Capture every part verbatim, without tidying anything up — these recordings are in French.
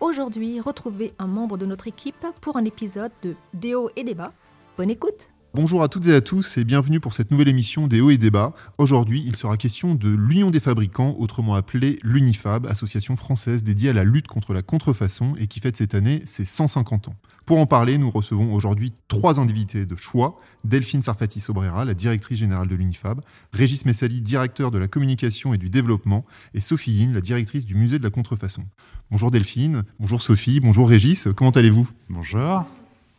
Aujourd'hui, retrouvez un membre de notre équipe pour un épisode de Des hauts et débats. Bonne écoute! Bonjour à toutes et à tous et bienvenue pour cette nouvelle émission des hauts et débats. Aujourd'hui, il sera question de l'Union des fabricants, autrement appelée l'Unifab, association française dédiée à la lutte contre la contrefaçon et qui fête cette année ses cent cinquante ans. Pour en parler, nous recevons aujourd'hui trois invités de choix. Delphine Sarfati-Sobrera, la directrice générale de l'Unifab, Régis Messali, directeur de la communication et du développement, et Sophie Yin, la directrice du musée de la contrefaçon. Bonjour Delphine, bonjour Sophie, bonjour Régis, comment allez-vous ? Bonjour.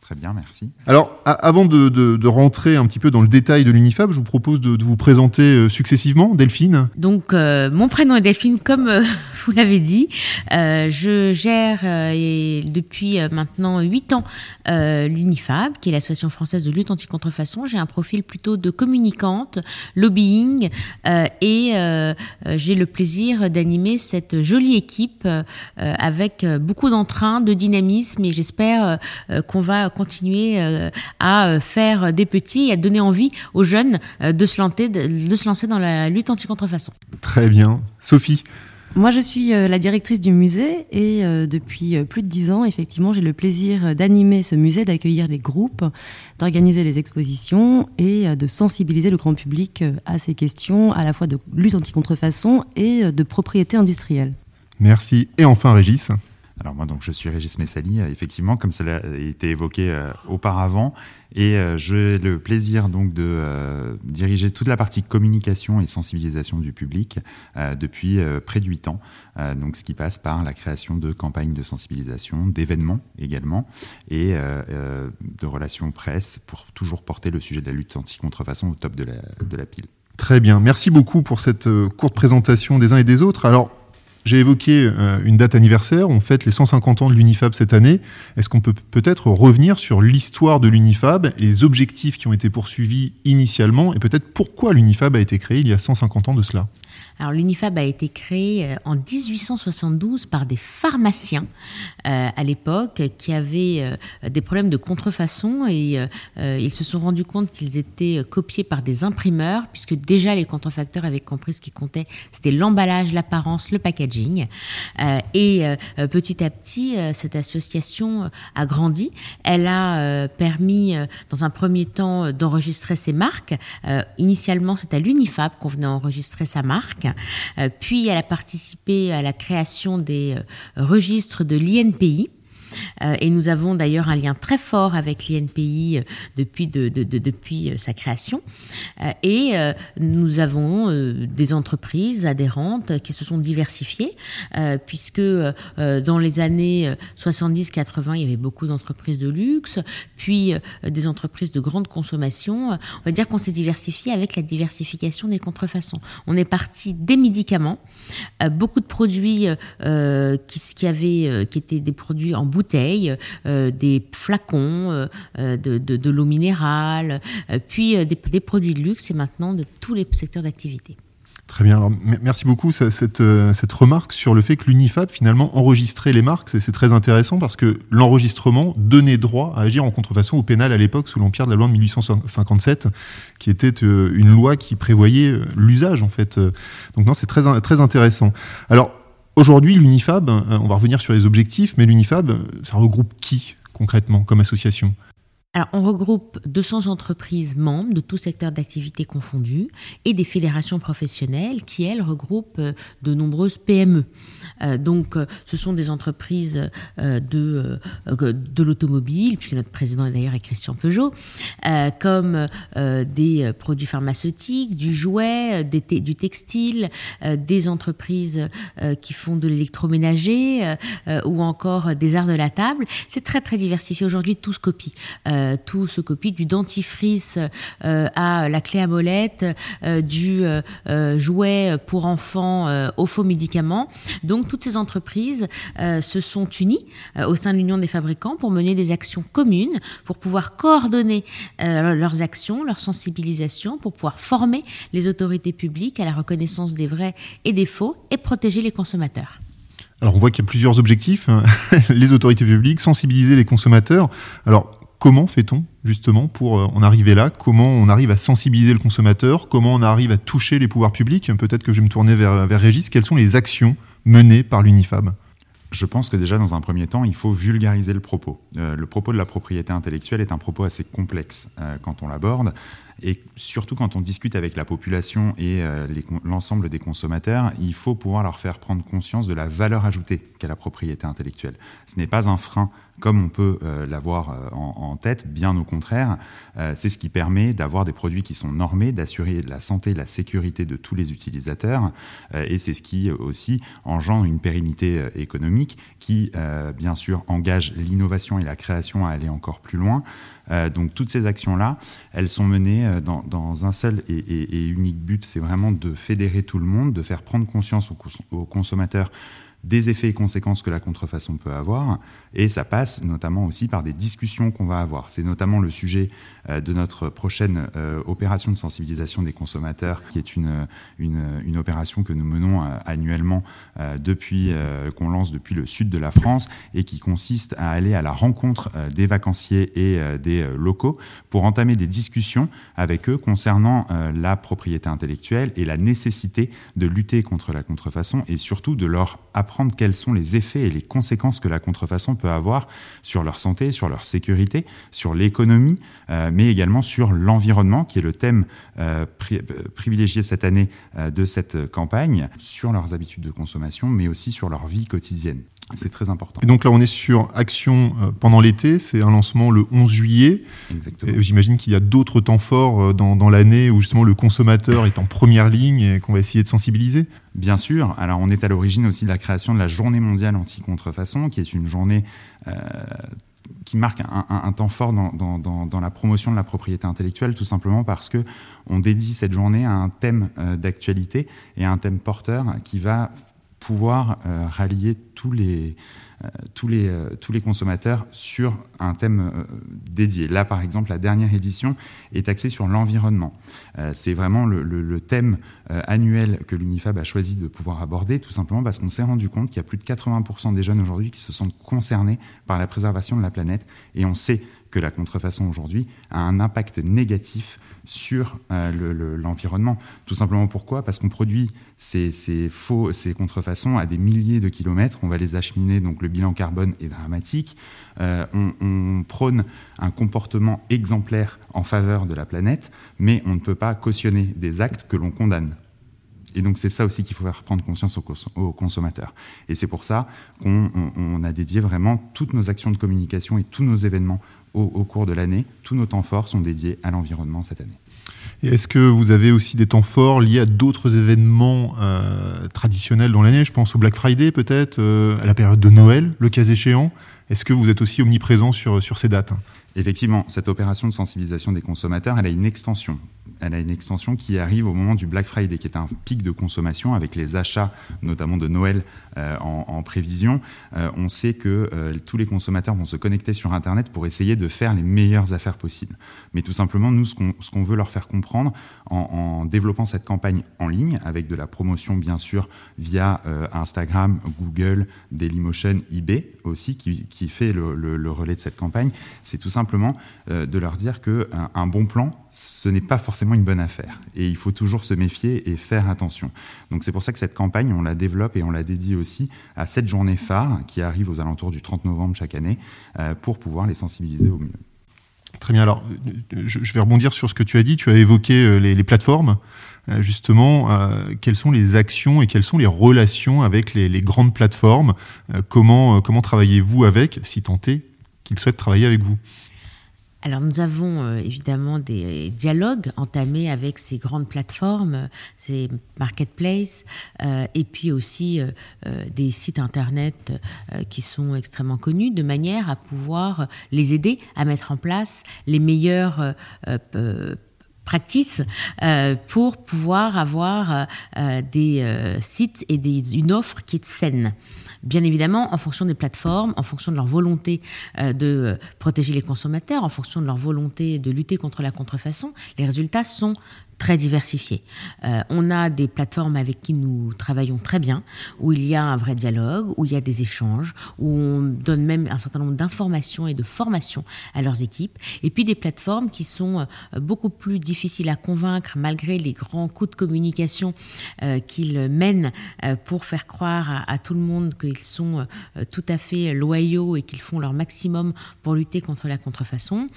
Très bien, merci. Alors, avant de, de, de rentrer un petit peu dans le détail de l'Unifab, je vous propose de, de vous présenter successivement. Delphine. Donc, euh, mon prénom est Delphine, comme euh, vous l'avez dit. Euh, je gère euh, et depuis euh, maintenant huit ans euh, l'Unifab, qui est l'association française de lutte anti-contrefaçon. J'ai un profil plutôt de communicante, lobbying, euh, et euh, j'ai le plaisir d'animer cette jolie équipe euh, avec beaucoup d'entrain, de dynamisme, et j'espère euh, qu'on va continuer euh, à faire des petits et à donner envie aux jeunes euh, de, se lancer, de, de se lancer dans la lutte anti-contrefaçon. Très bien. Sophie. Moi, je suis euh, la directrice du musée et euh, depuis euh, plus de dix ans, effectivement, j'ai le plaisir d'animer ce musée, d'accueillir les groupes, d'organiser les expositions et euh, de sensibiliser le grand public euh, à ces questions à la fois de lutte anti-contrefaçon et euh, de propriété industrielle. Merci. Et enfin, Régis. Alors moi, donc, je suis Régis Messali, effectivement, comme cela a été évoqué euh, auparavant. Et euh, j'ai le plaisir donc, de euh, diriger toute la partie communication et sensibilisation du public euh, depuis euh, près de huit ans. Euh, donc, ce qui passe par la création de campagnes de sensibilisation, d'événements également, et euh, euh, de relations presse pour toujours porter le sujet de la lutte anti-contrefaçon au top de la, de la pile. Très bien. Merci beaucoup pour cette euh, courte présentation des uns et des autres. Alors, j'ai évoqué une date anniversaire, on fête les cent cinquante ans de l'Unifab cette année. Est-ce qu'on peut peut-être revenir sur l'histoire de l'Unifab, les objectifs qui ont été poursuivis initialement et peut-être pourquoi l'Unifab a été créée il y a cent cinquante ans de cela ? Alors l'Unifab a été créée en dix-huit cent soixante-douze par des pharmaciens euh, à l'époque qui avaient euh, des problèmes de contrefaçon et euh, ils se sont rendus compte qu'ils étaient copiés par des imprimeurs puisque déjà les contrefacteurs avaient compris ce qui comptait, c'était l'emballage, l'apparence, le packaging euh, et euh, petit à petit euh, cette association a grandi. Elle a euh, permis euh, dans un premier temps d'enregistrer ses marques. Euh, initialement c'est à l'Unifab qu'on venait enregistrer sa marque. Puis elle a participé à la création des registres de l'I N P I. Et nous avons d'ailleurs un lien très fort avec l'I N P I depuis, de, de, de, depuis sa création. Et nous avons des entreprises adhérentes qui se sont diversifiées, puisque dans les années soixante-dix quatre-vingt, il y avait beaucoup d'entreprises de luxe, puis des entreprises de grande consommation. On va dire qu'on s'est diversifié avec la diversification des contrefaçons. On est parti des médicaments, beaucoup de produits qui, qui, avaient, qui étaient des produits en bouteille, Euh, des flacons, euh, de, de, de l'eau minérale, euh, puis euh, des, des produits de luxe et maintenant de tous les secteurs d'activité. Très bien. Alors, m- merci beaucoup ça, cette, euh, cette remarque sur le fait que l'Unifab, finalement, enregistrait les marques. C'est, c'est très intéressant parce que l'enregistrement donnait droit à agir en contrefaçon au pénal à l'époque sous l'empire de la loi de dix-huit cent cinquante-sept, qui était euh, une loi qui prévoyait l'usage, en fait. Donc, non, c'est très, très intéressant. Alors, aujourd'hui, l'Unifab, on va revenir sur les objectifs, mais l'Unifab, ça regroupe qui, concrètement, comme association ? Alors, on regroupe deux cents entreprises membres de tous secteurs d'activité confondus et des fédérations professionnelles qui, elles, regroupent de nombreuses P M E. Euh, donc, ce sont des entreprises euh, de, euh, de l'automobile, puisque notre président d'ailleurs est Christian Peugeot, euh, comme euh, des produits pharmaceutiques, du jouet, des te- du textile, euh, des entreprises euh, qui font de l'électroménager euh, ou encore des arts de la table. C'est très, très diversifié. Aujourd'hui, tous copient. Euh, euh, tout ce copie du dentifrice euh, à la clé à molette, euh, du euh, jouet pour enfants euh, aux faux médicaments. Donc toutes ces entreprises euh, se sont unies euh, au sein de l'Union des fabricants pour mener des actions communes, pour pouvoir coordonner euh, leurs actions, leur sensibilisation, pour pouvoir former les autorités publiques à la reconnaissance des vrais et des faux et protéger les consommateurs. Alors on voit qu'il y a plusieurs objectifs, les autorités publiques, sensibiliser les consommateurs. Alors comment fait-on justement pour en arriver là ? Comment on arrive à sensibiliser le consommateur ? Comment on arrive à toucher les pouvoirs publics ? Peut-être que je vais me tourner vers, vers Régis. Quelles sont les actions menées par l'Unifab ? Je pense que déjà, dans un premier temps, il faut vulgariser le propos. Euh, le propos de la propriété intellectuelle est un propos assez complexe euh, quand on l'aborde, et surtout quand on discute avec la population et euh, les, l'ensemble des consommateurs, il faut pouvoir leur faire prendre conscience de la valeur ajoutée qu'est la propriété intellectuelle. Ce n'est pas un frein comme on peut euh, l'avoir euh, en, en tête, bien au contraire. Euh, c'est ce qui permet d'avoir des produits qui sont normés, d'assurer la santé et la sécurité de tous les utilisateurs, euh, et c'est ce qui euh, aussi engendre une pérennité euh, économique, qui, euh, bien sûr, engage l'innovation et la création à aller encore plus loin. Euh, donc, toutes ces actions-là, elles sont menées dans, dans un seul et, et, et unique but, c'est vraiment de fédérer tout le monde, de faire prendre conscience aux, cons- aux consommateurs des effets et conséquences que la contrefaçon peut avoir. Et ça passe notamment aussi par des discussions qu'on va avoir. C'est notamment le sujet de notre prochaine opération de sensibilisation des consommateurs, qui est une, une, une opération que nous menons annuellement depuis, qu'on lance depuis le sud de la France, et qui consiste à aller à la rencontre des vacanciers et des locaux pour entamer des discussions avec eux concernant la propriété intellectuelle et la nécessité de lutter contre la contrefaçon, et surtout de leur apprendre quels sont les effets et les conséquences que la contrefaçon peut avoir sur leur santé, sur leur sécurité, sur l'économie, euh, mais également sur l'environnement, qui est le thème euh, pri- privilégié cette année euh, de cette campagne, sur leurs habitudes de consommation, mais aussi sur leur vie quotidienne. C'est très important. Et donc là, on est sur Action pendant l'été. C'est un lancement le onze juillet. Exactement. Et j'imagine qu'il y a d'autres temps forts dans, dans l'année où justement le consommateur est en première ligne et qu'on va essayer de sensibiliser. Bien sûr. Alors, on est à l'origine aussi de la création de la Journée mondiale anti-contrefaçon, qui est une journée... Euh, qui marque un, un, un temps fort dans, dans, dans la promotion de la propriété intellectuelle, tout simplement parce que on dédie cette journée à un thème euh, d'actualité et à un thème porteur qui va pouvoir euh, rallier tous les, euh, tous, les, euh, tous les consommateurs sur un thème euh, dédié. Là, par exemple, la dernière édition est axée sur l'environnement. Euh, c'est vraiment le, le, le thème euh, annuel que l'Unifab a choisi de pouvoir aborder, tout simplement parce qu'on s'est rendu compte qu'il y a plus de quatre-vingts pour cent des jeunes aujourd'hui qui se sentent concernés par la préservation de la planète, et on sait que la contrefaçon aujourd'hui a un impact négatif sur euh, le, le, l'environnement. Tout simplement pourquoi ? Parce qu'on produit ces, ces faux, ces contrefaçons à des milliers de kilomètres, on va les acheminer, donc le bilan carbone est dramatique. Euh, on, on prône un comportement exemplaire en faveur de la planète, mais on ne peut pas cautionner des actes que l'on condamne. Et donc, c'est ça aussi qu'il faut faire prendre conscience aux consommateurs. Et c'est pour ça qu'on on, on a dédié vraiment toutes nos actions de communication et tous nos événements au, au cours de l'année. Tous nos temps forts sont dédiés à l'environnement cette année. Et est-ce que vous avez aussi des temps forts liés à d'autres événements euh, traditionnels dans l'année ? Je pense au Black Friday peut-être, euh, à la période de Noël, le cas échéant. Est-ce que vous êtes aussi omniprésent sur, sur ces dates ? Effectivement, cette opération de sensibilisation des consommateurs, elle a une extension. Elle a une extension qui arrive au moment du Black Friday, qui est un pic de consommation avec les achats, notamment de Noël, euh, en, en prévision. Euh, on sait que euh, tous les consommateurs vont se connecter sur Internet pour essayer de faire les meilleures affaires possibles. Mais tout simplement, nous, ce qu'on, ce qu'on veut leur faire comprendre en, en développant cette campagne en ligne, avec de la promotion, bien sûr, via euh, Instagram, Google, Dailymotion, eBay aussi, qui, qui fait le, le, le relais de cette campagne, c'est tout simplement euh, de leur dire qu'un un bon plan, ce n'est pas forcément une bonne affaire, et il faut toujours se méfier et faire attention. Donc c'est pour ça que cette campagne, on la développe et on la dédie aussi à cette journée phare qui arrive aux alentours du trente novembre chaque année, euh, pour pouvoir les sensibiliser au mieux. Très bien, alors je vais rebondir sur ce que tu as dit, tu as évoqué les, les plateformes, euh, justement, euh, quelles sont les actions et quelles sont les relations avec les, les grandes plateformes, euh, comment, euh, comment travaillez-vous avec, si tant est qu'ils souhaitent travailler avec vous ? Alors, nous avons euh, évidemment des dialogues entamés avec ces grandes plateformes, ces marketplaces, euh, et puis aussi euh, euh, des sites Internet euh, qui sont extrêmement connus, de manière à pouvoir les aider à mettre en place les meilleurs euh, euh, practice euh, pour pouvoir avoir euh, des euh, sites et des, une offre qui est saine. Bien évidemment, en fonction des plateformes, en fonction de leur volonté euh, de protéger les consommateurs, en fonction de leur volonté de lutter contre la contrefaçon, les résultats sont très diversifiés. Euh, on a des plateformes avec qui nous travaillons très bien, où il y a un vrai dialogue, où il y a des échanges, où on donne même un certain nombre d'informations et de formations à leurs équipes. Et puis des plateformes qui sont beaucoup plus difficiles à convaincre, malgré les grands coups de communication euh, qu'ils mènent euh, pour faire croire à, à tout le monde qu'ils sont euh, tout à fait loyaux et qu'ils font leur maximum pour lutter contre la contrefaçon.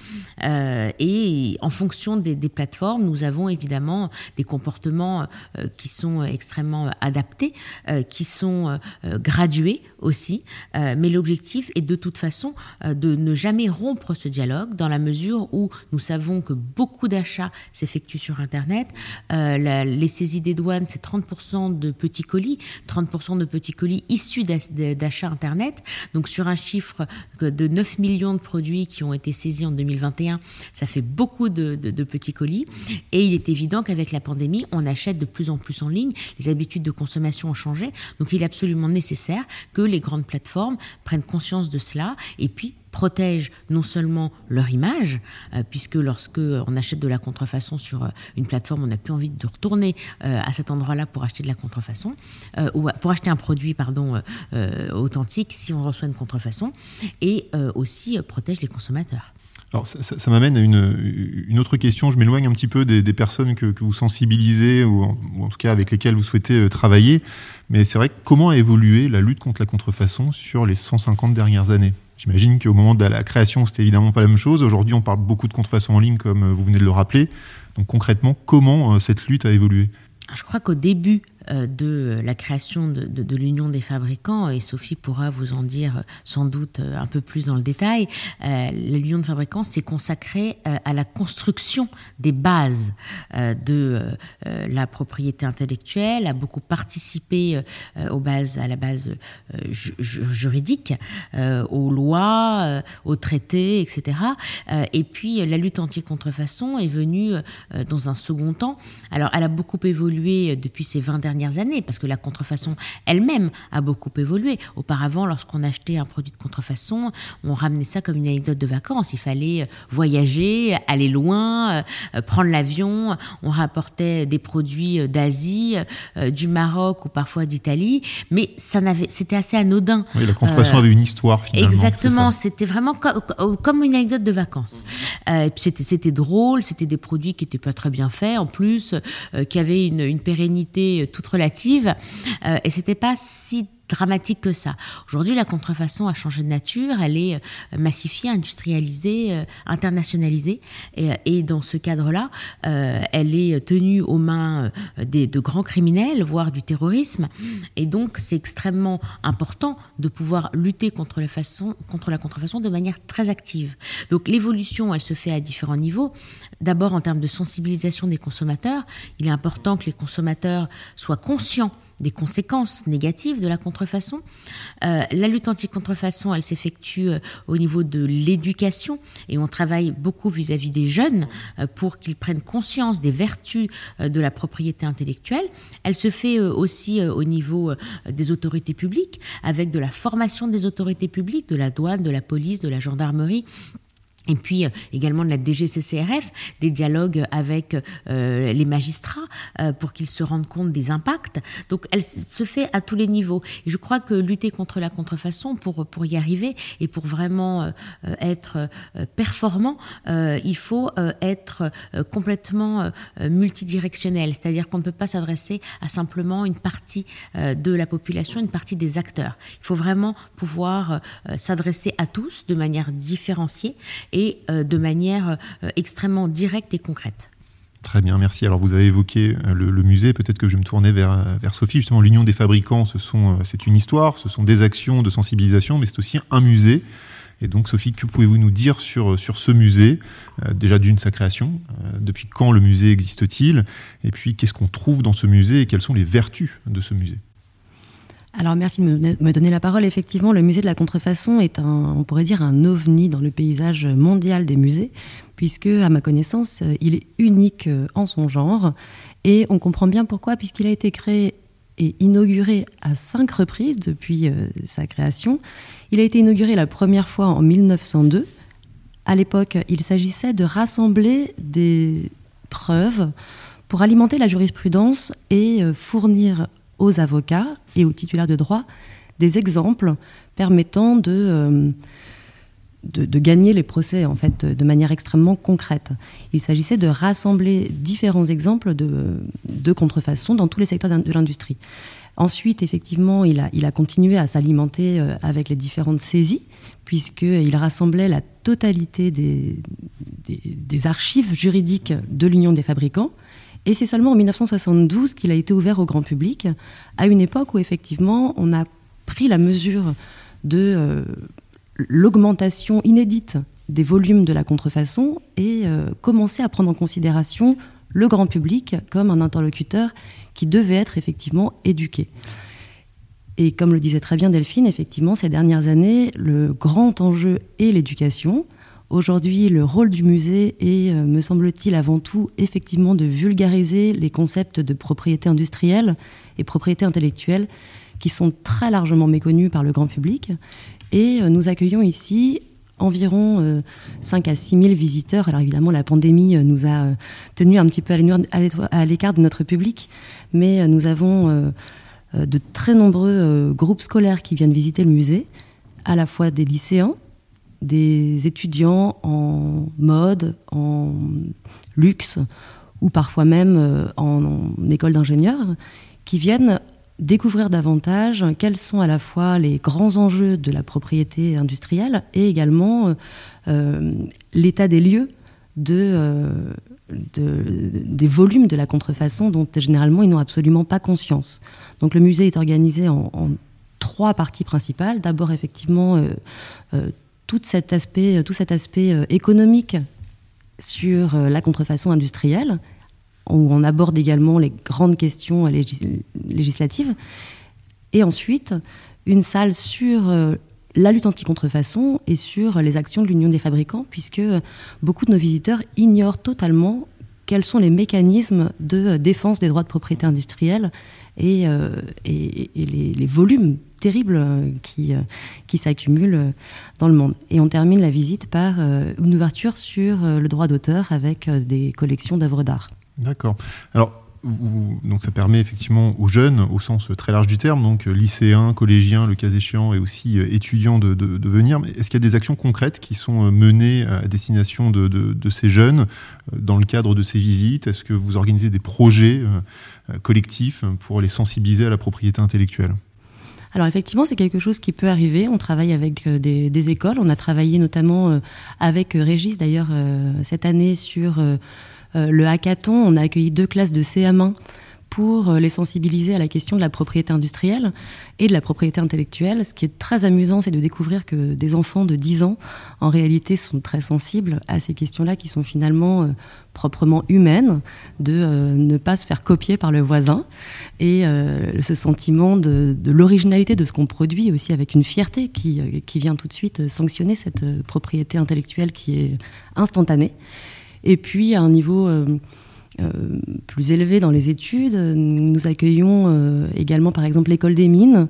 Euh, et en fonction des, des plateformes, nous avons évidemment évidemment des comportements euh, qui sont extrêmement adaptés, euh, qui sont euh, gradués aussi, euh, mais l'objectif est de toute façon euh, de ne jamais rompre ce dialogue, dans la mesure où nous savons que beaucoup d'achats s'effectuent sur Internet. Euh, la, les saisies des douanes, c'est trente pour cent de petits colis, trente pour cent de petits colis issus d'achats Internet. Donc sur un chiffre de neuf millions de produits qui ont été saisis en deux mille vingt et un, ça fait beaucoup de, de, de petits colis, et il est évident évident qu'avec la pandémie, on achète de plus en plus en ligne, les habitudes de consommation ont changé, donc il est absolument nécessaire que les grandes plateformes prennent conscience de cela et puis protègent non seulement leur image, euh, puisque lorsque on achète de la contrefaçon sur euh, une plateforme, on n'a plus envie de retourner euh, à cet endroit-là pour acheter de la contrefaçon, euh, ou pour acheter un produit pardon, euh, euh, authentique si on reçoit une contrefaçon, et euh, aussi euh, protège les consommateurs. Alors, ça, ça, ça m'amène à une, une autre question. Je m'éloigne un petit peu des, des personnes que, que vous sensibilisez, ou en, ou en tout cas avec lesquelles vous souhaitez travailler. Mais c'est vrai, comment a évolué la lutte contre la contrefaçon sur les cent cinquante dernières années ? J'imagine qu'au moment de la création, c'était évidemment pas la même chose. Aujourd'hui, on parle beaucoup de contrefaçon en ligne, comme vous venez de le rappeler. Donc concrètement, comment cette lutte a évolué ? Je crois qu'au début de la création de, de, de l'Union des fabricants, et Sophie pourra vous en dire sans doute un peu plus dans le détail, euh, l'Union des fabricants s'est consacrée euh, à la construction des bases euh, de euh, la propriété intellectuelle, a beaucoup participé euh, aux bases, à la base euh, ju- juridique, euh, aux lois, euh, aux traités, et cetera. Euh, et puis la lutte anti-contrefaçon est venue euh, dans un second temps. Alors elle a beaucoup évolué depuis ces vingt dernières années, parce que la contrefaçon elle-même a beaucoup évolué. Auparavant, lorsqu'on achetait un produit de contrefaçon, on ramenait ça comme une anecdote de vacances. Il fallait voyager, aller loin, euh, prendre l'avion. On rapportait des produits d'Asie, euh, du Maroc ou parfois d'Italie, mais ça n'avait, c'était assez anodin. Oui, la contrefaçon euh, avait une histoire finalement. Exactement, c'était vraiment co- comme une anecdote de vacances. Euh, et puis c'était, c'était drôle, c'était des produits qui n'étaient pas très bien faits, en plus, euh, qui avaient une, une pérennité toute relative, euh, et c'était pas si dramatique que ça. Aujourd'hui, la contrefaçon a changé de nature, elle est massifiée, industrialisée, euh, internationalisée, et, et dans ce cadre-là, euh, elle est tenue aux mains des, de grands criminels, voire du terrorisme, et donc c'est extrêmement important de pouvoir lutter contre la, façon, contre la contrefaçon de manière très active. Donc l'évolution, elle se fait à différents niveaux. D'abord, en termes de sensibilisation des consommateurs, il est important que les consommateurs soient conscients des conséquences négatives de la contrefaçon. Euh, la lutte anti-contrefaçon, elle s'effectue euh, au niveau de l'éducation, et on travaille beaucoup vis-à-vis des jeunes euh, pour qu'ils prennent conscience des vertus euh, de la propriété intellectuelle. Elle se fait euh, aussi euh, au niveau euh, des autorités publiques, avec de la formation des autorités publiques, de la douane, de la police, de la gendarmerie, et puis euh, également de la D G C C R F, des dialogues avec euh, les magistrats euh, pour qu'ils se rendent compte des impacts. Donc elle se fait à tous les niveaux. Et je crois que lutter contre la contrefaçon, pour, pour y arriver et pour vraiment euh, être euh, performant, euh, il faut euh, être euh, complètement euh, multidirectionnel. C'est-à-dire qu'on ne peut pas s'adresser à simplement une partie euh, de la population, une partie des acteurs. Il faut vraiment pouvoir euh, s'adresser à tous de manière différenciée et et de manière extrêmement directe et concrète. Très bien, merci. Alors vous avez évoqué le, le musée, peut-être que je vais me tourner vers, vers Sophie. Justement, l'Union des fabricants, ce sont, c'est une histoire, ce sont des actions de sensibilisation, mais c'est aussi un musée Et donc, Sophie, que pouvez-vous nous dire sur, sur ce musée, euh, déjà d'une, sa création, euh, depuis quand le musée existe-t-il, et puis qu'est-ce qu'on trouve dans ce musée et quelles sont les vertus de ce musée? Alors merci de me donner la parole. Effectivement, le musée de la contrefaçon est un, on pourrait dire, un ovni dans le paysage mondial des musées, puisque, à ma connaissance, il est unique en son genre. Et on comprend bien pourquoi, puisqu'il a été créé et inauguré à cinq reprises depuis sa création. Il a été inauguré la première fois en mille neuf cent deux. À l'époque, il s'agissait de rassembler des preuves pour alimenter la jurisprudence et fournir aux avocats et aux titulaires de droit des exemples permettant de, euh, de, de gagner les procès en fait, de manière extrêmement concrète. Il s'agissait de rassembler différents exemples de, de contrefaçon dans tous les secteurs de l'industrie. Ensuite, effectivement, il a, il a continué à s'alimenter avec les différentes saisies, puisqu'il rassemblait la totalité des, des, des archives juridiques de l'Union des fabricants. Et c'est seulement en dix-neuf cent soixante-douze qu'il a été ouvert au grand public, à une époque où effectivement on a pris la mesure de euh, l'augmentation inédite des volumes de la contrefaçon et euh, commencé à prendre en considération le grand public comme un interlocuteur qui devait être effectivement éduqué. Et comme le disait très bien Delphine, effectivement ces dernières années, le grand enjeu est l'éducation. Aujourd'hui, le rôle du musée est, me semble-t-il, avant tout, effectivement, de vulgariser les concepts de propriété industrielle et propriété intellectuelle qui sont très largement méconnus par le grand public. Et nous accueillons ici environ cinq à six mille visiteurs. Alors évidemment, la pandémie nous a tenus un petit peu à l'écart de notre public, mais nous avons de très nombreux groupes scolaires qui viennent visiter le musée, à la fois des lycéens, des étudiants en mode, en luxe ou parfois même en, en école d'ingénieurs qui viennent découvrir davantage quels sont à la fois les grands enjeux de la propriété industrielle et également euh, l'état des lieux de, euh, de, des volumes de la contrefaçon dont généralement ils n'ont absolument pas conscience. Donc le musée est organisé en, en trois parties principales. D'abord effectivement euh, euh, Tout cet aspect, tout cet aspect économique sur la contrefaçon industrielle, où on aborde également les grandes questions légis- législatives. Et ensuite, une salle sur la lutte anti-contrefaçon et sur les actions de l'Union des fabricants, puisque beaucoup de nos visiteurs ignorent totalement quels sont les mécanismes de défense des droits de propriété industrielle et, euh, et, et les, les volumes terribles qui, qui s'accumulent dans le monde. Et on termine la visite par une ouverture sur le droit d'auteur avec des collections d'œuvres d'art. D'accord. Alors, vous, donc ça permet effectivement aux jeunes, au sens très large du terme, donc lycéens, collégiens, le cas échéant, et aussi étudiants de, de, de venir. Mais est-ce qu'il y a des actions concrètes qui sont menées à destination de, de, de ces jeunes dans le cadre de ces visites? Est-ce que vous organisez des projets collectifs pour les sensibiliser à la propriété intellectuelle? Alors effectivement, c'est quelque chose qui peut arriver. On travaille avec des, des écoles. On a travaillé notamment avec Régis, d'ailleurs, cette année sur le hackathon. On a accueilli deux classes de C M un pour les sensibiliser à la question de la propriété industrielle et de la propriété intellectuelle. Ce qui est très amusant, c'est de découvrir que des enfants de dix ans, en réalité, sont très sensibles à ces questions-là qui sont finalement euh, proprement humaines, de euh, ne pas se faire copier par le voisin. Et euh, ce sentiment de, de l'originalité de ce qu'on produit, aussi avec une fierté qui, qui vient tout de suite sanctionner cette propriété intellectuelle qui est instantanée. Et puis, à un niveau... Euh, Euh, plus élevé dans les études. Nous accueillons euh, également, par exemple, l'école des mines,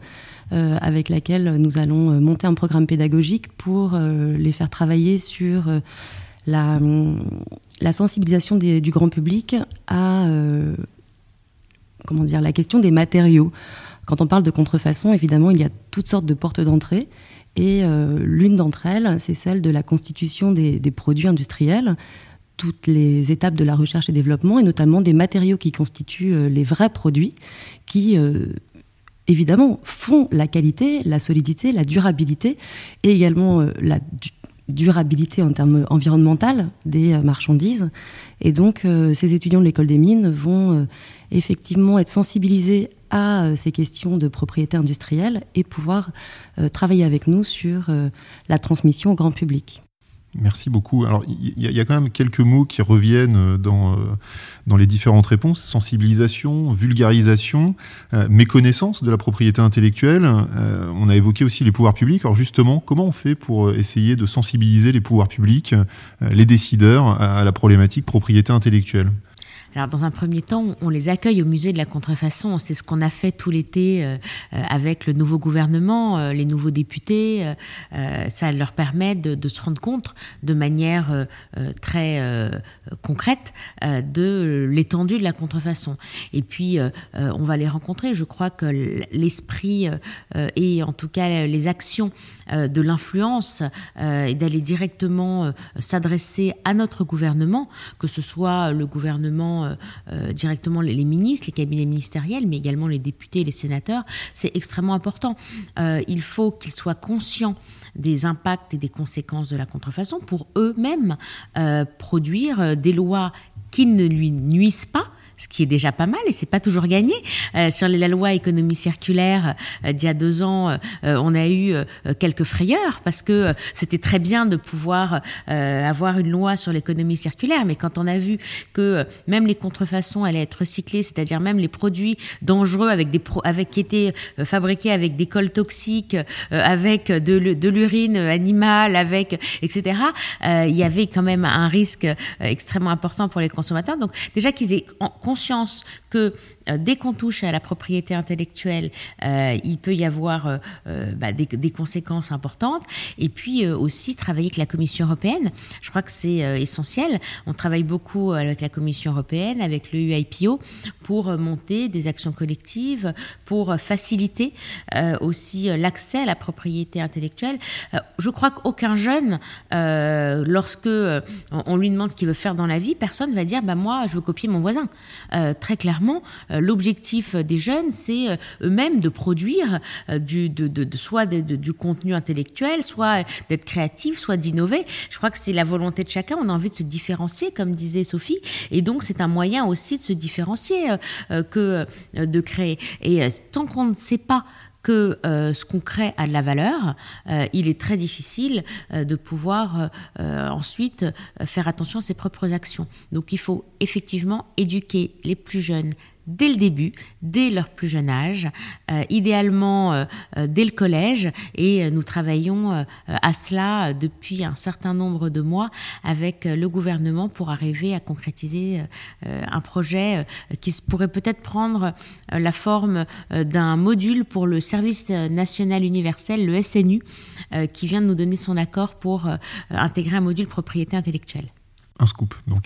euh, avec laquelle nous allons monter un programme pédagogique pour euh, les faire travailler sur euh, la, la sensibilisation des, du grand public à euh, comment dire, la question des matériaux. Quand on parle de contrefaçon, évidemment, il y a toutes sortes de portes d'entrée. Et euh, l'une d'entre elles, c'est celle de la constitution des, des produits industriels, toutes les étapes de la recherche et développement, et notamment des matériaux qui constituent les vrais produits, qui, euh, évidemment, font la qualité, la solidité, la durabilité, et également euh, la, durabilité en termes environnementaux des marchandises. Et donc, euh, ces étudiants de l'école des mines vont euh, effectivement être sensibilisés à euh, ces questions de propriété industrielle et pouvoir euh, travailler avec nous sur euh, la transmission au grand public. Merci beaucoup. Alors, il y, y a quand même quelques mots qui reviennent dans, dans les différentes réponses. Sensibilisation, vulgarisation, euh, méconnaissance de la propriété intellectuelle. Euh, on a évoqué aussi les pouvoirs publics. Alors justement, comment on fait pour essayer de sensibiliser les pouvoirs publics, euh, les décideurs, à, à la problématique propriété intellectuelle ? Alors, dans un premier temps, on les accueille au musée de la contrefaçon. C'est ce qu'on a fait tout l'été avec le nouveau gouvernement, les nouveaux députés. Ça leur permet de, de se rendre compte de manière très concrète de l'étendue de la contrefaçon. Et puis, on va les rencontrer. Je crois que l'esprit et en tout cas les actions de l'influence et d'aller directement s'adresser à notre gouvernement, que ce soit le gouvernement directement les ministres, les cabinets ministériels, mais également les députés et les sénateurs, c'est extrêmement important. Euh, il faut qu'ils soient conscients des impacts et des conséquences de la contrefaçon pour eux-mêmes euh, produire des lois qui ne lui nuisent pas, ce qui est déjà pas mal, et c'est pas toujours gagné. Euh, sur la loi économie circulaire, euh, d'il y a deux ans, euh, on a eu euh, quelques frayeurs, parce que euh, c'était très bien de pouvoir euh, avoir une loi sur l'économie circulaire, mais quand on a vu que euh, même les contrefaçons allaient être recyclées, c'est-à-dire même les produits dangereux avec des pro- avec, qui étaient euh, fabriqués avec des cols toxiques, euh, avec de, de l'urine animale, avec, et cetera, euh, il y avait quand même un risque euh, extrêmement important pour les consommateurs. Donc déjà qu'ils aient... En, conscience que euh, dès qu'on touche à la propriété intellectuelle, euh, il peut y avoir euh, euh, bah, des, des conséquences importantes. Et puis euh, aussi travailler avec la Commission européenne. Je crois que c'est euh, essentiel. On travaille beaucoup avec la Commission européenne, avec le U I P O, pour euh, monter des actions collectives, pour euh, faciliter euh, aussi euh, l'accès à la propriété intellectuelle. Euh, je crois qu'aucun jeune, euh, lorsque euh, on lui demande ce qu'il veut faire dans la vie, personne va dire bah, « moi, je veux copier mon voisin ». Euh, très clairement, euh, l'objectif des jeunes, c'est euh, eux-mêmes de produire euh, du, de, de, de, soit de, de, du contenu intellectuel, soit d'être créatif, soit d'innover. Je crois que c'est la volonté de chacun. On a envie de se différencier, comme disait Sophie, et donc c'est un moyen aussi de se différencier euh, euh, que euh, de créer. Et euh, tant qu'on ne sait pas que euh, ce qu'on crée a de la valeur, euh, il est très difficile euh, de pouvoir euh, ensuite euh, faire attention à ses propres actions. Donc il faut effectivement éduquer les plus jeunes dès le début, dès leur plus jeune âge, euh, idéalement euh, euh, dès le collège, et euh, nous travaillons euh, à cela depuis un certain nombre de mois avec euh, le gouvernement pour arriver à concrétiser euh, un projet euh, qui pourrait peut-être prendre euh, la forme euh, d'un module pour le service national universel, le S N U, euh, qui vient de nous donner son accord pour euh, intégrer un module propriété intellectuelle. Un scoop, donc.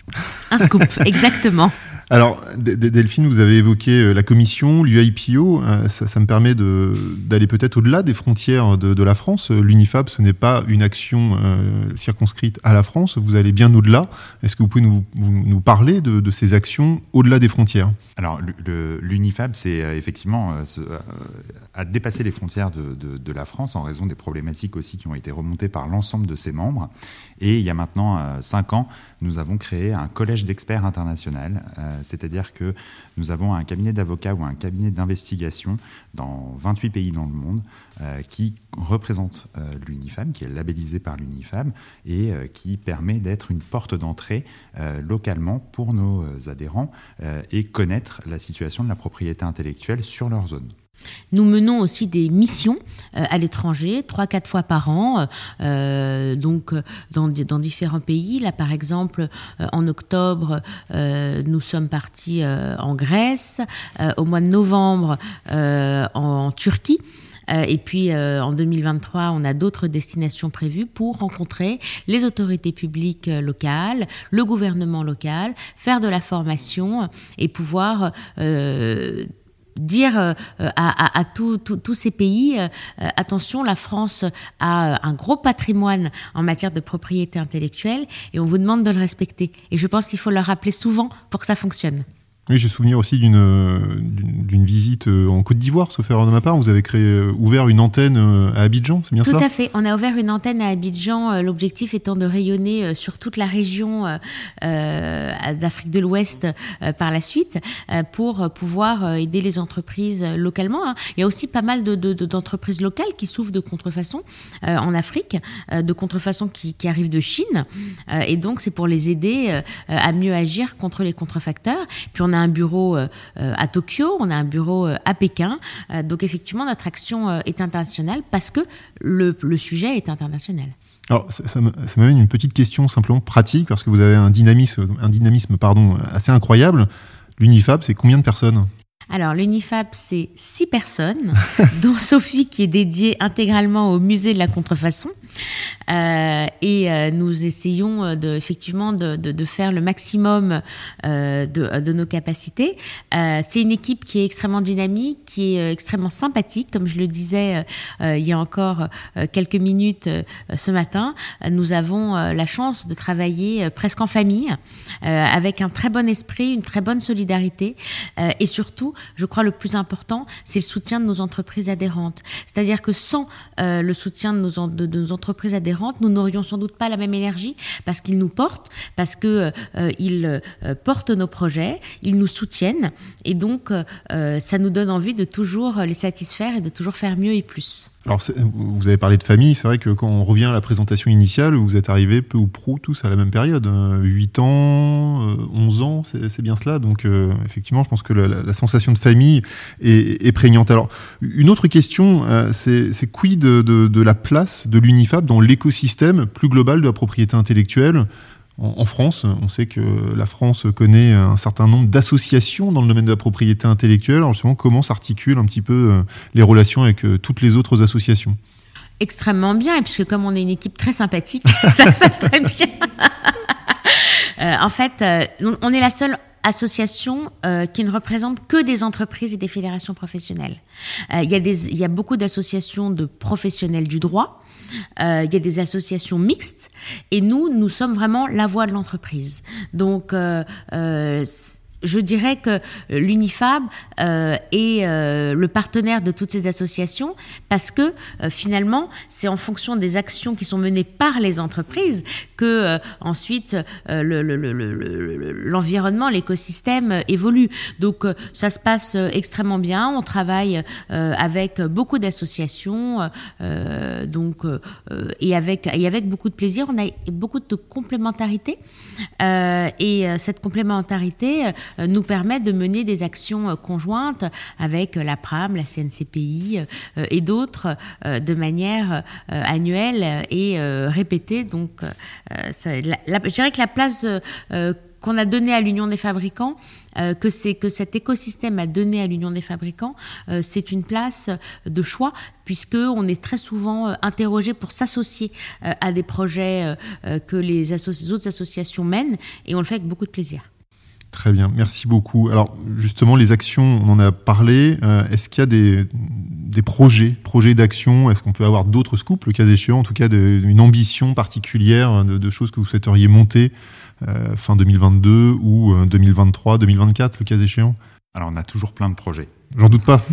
Un scoop, exactement. Alors, Delphine, vous avez évoqué la commission, l'U I P O. Ça, ça me permet de, d'aller peut-être au-delà des frontières de, de la France. L'UNIFAB, ce n'est pas une action euh, circonscrite à la France. Vous allez bien au-delà. Est-ce que vous pouvez nous, vous, nous parler de, de ces actions au-delà des frontières ? Alors, le, le, l'UNIFAB, c'est effectivement euh, ce, euh, a dépassé les frontières de, de, de la France en raison des problématiques aussi qui ont été remontées par l'ensemble de ses membres. Et il y a maintenant euh, cinq ans, nous avons créé un collège d'experts international, euh, c'est-à-dire que nous avons un cabinet d'avocats ou un cabinet d'investigation dans vingt-huit pays dans le monde euh, qui représente euh, l'UNIFAB, qui est labellisé par l'UNIFAB et euh, qui permet d'être une porte d'entrée euh, localement pour nos adhérents euh, et connaître la situation de la propriété intellectuelle sur leur zone. Nous menons aussi des missions euh, à l'étranger, trois à quatre fois par an, euh, donc dans, dans différents pays. Là, par exemple, euh, en octobre, euh, nous sommes partis euh, en Grèce, euh, au mois de novembre, euh, en, en Turquie. Et puis, euh, en deux mille vingt-trois, on a d'autres destinations prévues pour rencontrer les autorités publiques locales, le gouvernement local, faire de la formation et pouvoir... Euh, dire euh, à, à, à tous ces pays, euh, attention, la France a un gros patrimoine en matière de propriété intellectuelle et on vous demande de le respecter. Et je pense qu'il faut le rappeler souvent pour que ça fonctionne. Oui, j'ai souvenir aussi d'une, d'une, d'une visite en Côte d'Ivoire, sauf erreur de ma part. Vous avez créé, ouvert une antenne à Abidjan, c'est bien ça ? Tout à fait. On a ouvert une antenne à Abidjan, l'objectif étant de rayonner sur toute la région euh, d'Afrique de l'Ouest euh, par la suite, euh, pour pouvoir aider les entreprises localement, hein. Il y a aussi pas mal de, de, de, d'entreprises locales qui souffrent de contrefaçon euh, en Afrique, euh, de contrefaçon qui, qui arrive de Chine. Euh, et donc, c'est pour les aider euh, à mieux agir contre les contrefacteurs. Puis, on On a un bureau à Tokyo, on a un bureau à Pékin. Donc effectivement, notre action est internationale parce que le, le sujet est international. Alors, ça, ça m'amène une petite question simplement pratique, parce que vous avez un dynamisme, un dynamisme pardon, assez incroyable. L'Unifab, c'est combien de personnes ? Alors, l'Unifab, c'est six personnes, dont Sophie, qui est dédiée intégralement au musée de la contrefaçon. Euh, et euh, nous essayons de, effectivement de, de, de faire le maximum euh, de, de nos capacités. Euh, c'est une équipe qui est extrêmement dynamique, qui est extrêmement sympathique. Comme je le disais euh, il y a encore euh, quelques minutes euh, ce matin, nous avons euh, la chance de travailler euh, presque en famille, euh, avec un très bon esprit, une très bonne solidarité, euh, et surtout, je crois le plus important, c'est le soutien de nos entreprises adhérentes. C'est-à-dire que sans euh, le soutien de nos, en- de, de nos entreprises adhérentes, nous n'aurions sans doute pas la même énergie, parce qu'ils nous portent, parce que euh, ils euh, portent nos projets, ils nous soutiennent, et donc euh, ça nous donne envie de toujours les satisfaire et de toujours faire mieux et plus. Alors, vous avez parlé de famille, c'est vrai que quand on revient à la présentation initiale, vous êtes arrivés peu ou prou tous à la même période, huit ans, onze ans, c'est, c'est bien cela, donc euh, effectivement je pense que la, la, la sensation de famille est, est prégnante. Alors, une autre question, euh, c'est, c'est quid de, de, de la place de l'Unifab dans l'écosystème plus global de la propriété intellectuelle ? En France, on sait que la France connaît un certain nombre d'associations dans le domaine de la propriété intellectuelle. Alors justement, comment s'articulent un petit peu les relations avec toutes les autres associations ? Extrêmement bien, et puisque comme on est une équipe très sympathique, ça se passe très bien. euh, en fait, euh, on est la seule association euh, qui ne représente que des entreprises et des fédérations professionnelles. Euh, il y a des, il y a beaucoup d'associations de professionnels du droit. Euh, il y a des associations mixtes, et nous, nous sommes vraiment la voix de l'entreprise. Donc, euh, euh, je dirais que l'Unifab euh, est euh, le partenaire de toutes ces associations, parce que euh, finalement, c'est en fonction des actions qui sont menées par les entreprises que euh, ensuite euh, le, le, le, le, le, l'environnement, l'écosystème euh, évolue. Donc euh, ça se passe euh, extrêmement bien. On travaille euh, avec beaucoup d'associations, euh, donc euh, et avec et avec beaucoup de plaisir. On a beaucoup de complémentarité euh, et euh, cette complémentarité euh, nous permettent de mener des actions conjointes avec la P R A M, la C N C P I et d'autres de manière annuelle et répétée. Donc, ça, la, la, je dirais que la place euh, qu'on a donnée à l'Union des fabricants, euh, que, c'est, que cet écosystème a donné à l'Union des fabricants, euh, c'est une place de choix, puisqu'on est très souvent interrogé pour s'associer euh, à des projets euh, que les, asso- les autres associations mènent, et on le fait avec beaucoup de plaisir. Très bien, merci beaucoup. Alors justement, les actions, on en a parlé. Euh, est-ce qu'il y a des, des projets, projets d'action ? Est-ce qu'on peut avoir d'autres scoops, le cas échéant, en tout cas de, une ambition particulière de, de choses que vous souhaiteriez monter euh, fin deux mille vingt-deux ou deux mille vingt-trois, deux mille vingt-quatre, le cas échéant ? Alors on a toujours plein de projets. J'en doute pas.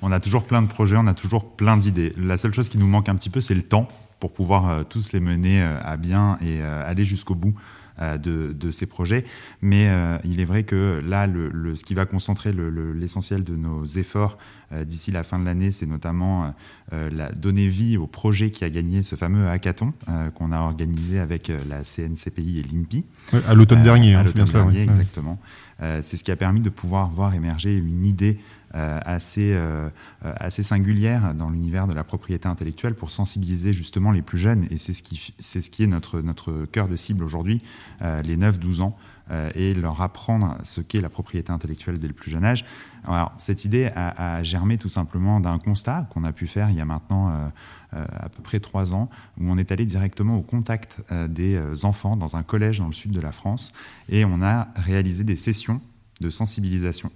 On a toujours plein de projets, on a toujours plein d'idées. La seule chose qui nous manque un petit peu, c'est le temps pour pouvoir euh, tous les mener euh, à bien et euh, aller jusqu'au bout De, de ces projets, mais euh, il est vrai que là, le, le, ce qui va concentrer le, le, l'essentiel de nos efforts euh, d'ici la fin de l'année, c'est notamment euh, la, donner vie au projet qui a gagné ce fameux hackathon euh, qu'on a organisé avec la C N C P I et l'I N P I. Ouais, à l'automne euh, dernier, à l'automne c'est bien dernier, ça. Oui. Exactement. Euh, c'est ce qui a permis de pouvoir voir émerger une idée euh, assez, euh, assez singulière dans l'univers de la propriété intellectuelle pour sensibiliser justement les plus jeunes, et c'est ce qui, c'est ce qui est notre, notre cœur de cible aujourd'hui. Euh, les neuf douze ans, euh, et leur apprendre ce qu'est la propriété intellectuelle dès le plus jeune âge. Alors, cette idée a, a germé tout simplement d'un constat qu'on a pu faire il y a maintenant euh, euh, à peu près trois ans, où on est allé directement au contact euh, des enfants dans un collège dans le sud de la France, et on a réalisé des sessions de sensibilisation.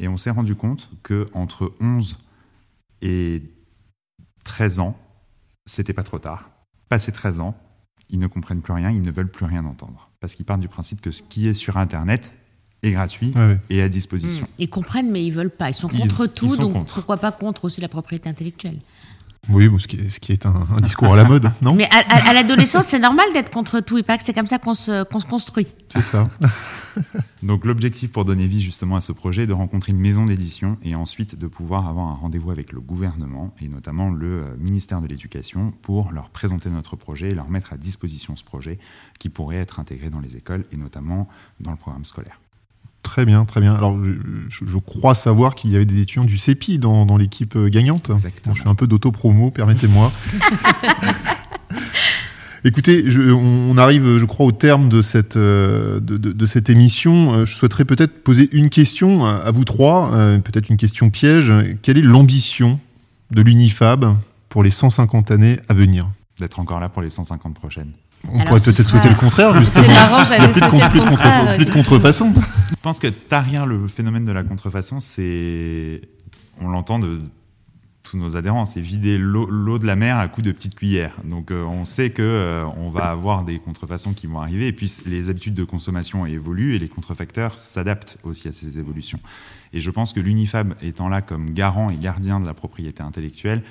Et on s'est rendu compte qu'entre onze et treize ans, c'était pas trop tard. Passé treize ans, ils ne comprennent plus rien, ils ne veulent plus rien entendre. Parce qu'ils partent du principe que ce qui est sur Internet, est gratuit ouais, ouais. et à disposition. Mmh. Ils comprennent, mais ils ne veulent pas. Ils sont contre ils, tout, ils sont donc contre. Pourquoi pas contre aussi la propriété intellectuelle ? Oui, bon, ce, qui est, ce qui est un, un discours à la mode, non ? Mais à, à, à l'adolescence, c'est normal d'être contre tout, et pas que c'est comme ça qu'on se, qu'on se construit. C'est ça. Donc l'objectif pour donner vie justement à ce projet est de rencontrer une maison d'édition et ensuite de pouvoir avoir un rendez-vous avec le gouvernement et notamment le ministère de l'Éducation pour leur présenter notre projet et leur mettre à disposition ce projet qui pourrait être intégré dans les écoles et notamment dans le programme scolaire. Très bien, très bien. Alors, je, je crois savoir qu'il y avait des étudiants du C E P I dans, dans l'équipe gagnante. Exactement. Bon, je fais un peu d'auto-promo, permettez-moi. Écoutez, je, on arrive, je crois, au terme de cette, de, de, de cette émission. Je souhaiterais peut-être poser une question à vous trois, peut-être une question piège. Quelle est l'ambition de l'Unifab pour les cent cinquante années à venir ? D'être encore là pour les cent cinquante prochaines. On Alors, pourrait peut-être souhaiter ouais. le contraire, justement. C'est marrant, j'avais souhaité le plus contraire. De plus de contrefaçon. Je pense que tarir le phénomène de la contrefaçon, c'est... On l'entend de tous nos adhérents, c'est vider l'eau, l'eau de la mer à coups de petites cuillères. Donc euh, on sait qu'on euh, va avoir des contrefaçons qui vont arriver, et puis les habitudes de consommation évoluent, et les contrefacteurs s'adaptent aussi à ces évolutions. Et je pense que l'Unifab, étant là comme garant et gardien de la propriété intellectuelle,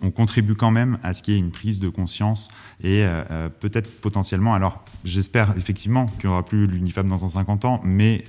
on contribue quand même à ce qu'il y ait une prise de conscience et euh, peut-être potentiellement, alors j'espère effectivement qu'il n'y aura plus l'Unifab dans cent cinquante ans, mais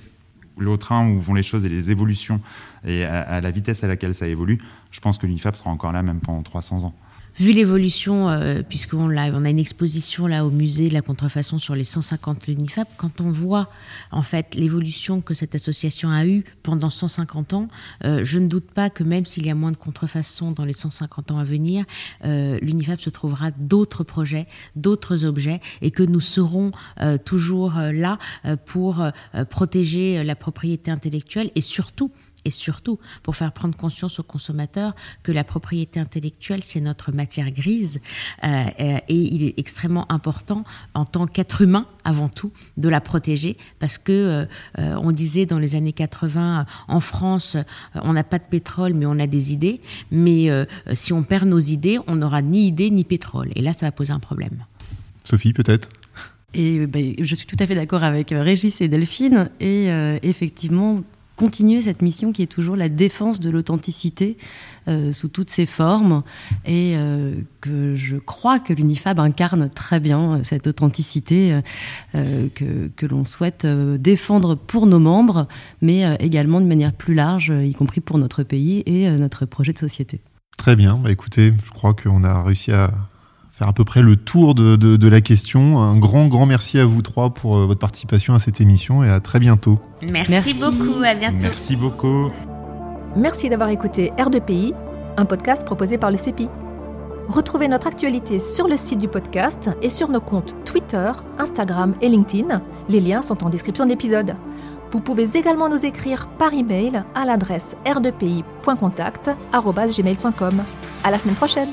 le train où vont les choses et les évolutions et à, à la vitesse à laquelle ça évolue, je pense que l'Unifab sera encore là même pendant trois cents ans. Vu l'évolution, euh, puisqu'on l'a, on a une exposition là au musée de la contrefaçon sur les cent cinquante l'Unifab, quand on voit en fait l'évolution que cette association a eue pendant cent cinquante ans, euh, je ne doute pas que même s'il y a moins de contrefaçons dans les cent cinquante ans à venir, euh, l'Unifab se trouvera d'autres projets, d'autres objets, et que nous serons euh, toujours euh, là euh, pour euh, protéger la propriété intellectuelle et surtout Et surtout, pour faire prendre conscience aux consommateurs que la propriété intellectuelle, c'est notre matière grise. Euh, et il est extrêmement important, en tant qu'être humain, avant tout, de la protéger. Parce que, euh, on disait dans les années quatre-vingts, en France, on n'a pas de pétrole, mais on a des idées. Mais euh, si on perd nos idées, on n'aura ni idées ni pétrole. Et là, ça va poser un problème. Sophie, peut-être ? Et, ben, je suis tout à fait d'accord avec Régis et Delphine. Et euh, effectivement... continuer cette mission qui est toujours la défense de l'authenticité euh, sous toutes ses formes et euh, que je crois que l'Unifab incarne très bien cette authenticité euh, que, que l'on souhaite euh, défendre pour nos membres, mais euh, également de manière plus large, y compris pour notre pays et euh, notre projet de société. Très bien, bah écoutez, je crois qu'on a réussi à faire à peu près le tour de, de, de la question. Un grand, grand merci à vous trois pour euh, votre participation à cette émission et à très bientôt. Merci, merci beaucoup, à bientôt. Merci beaucoup. Merci d'avoir écouté R deux P I, un podcast proposé par le C E P I. Retrouvez notre actualité sur le site du podcast et sur nos comptes Twitter, Instagram et LinkedIn. Les liens sont en description de l'épisode. Vous pouvez également nous écrire par email à l'adresse r deux p i point contact arobase gmail point com. À la semaine prochaine.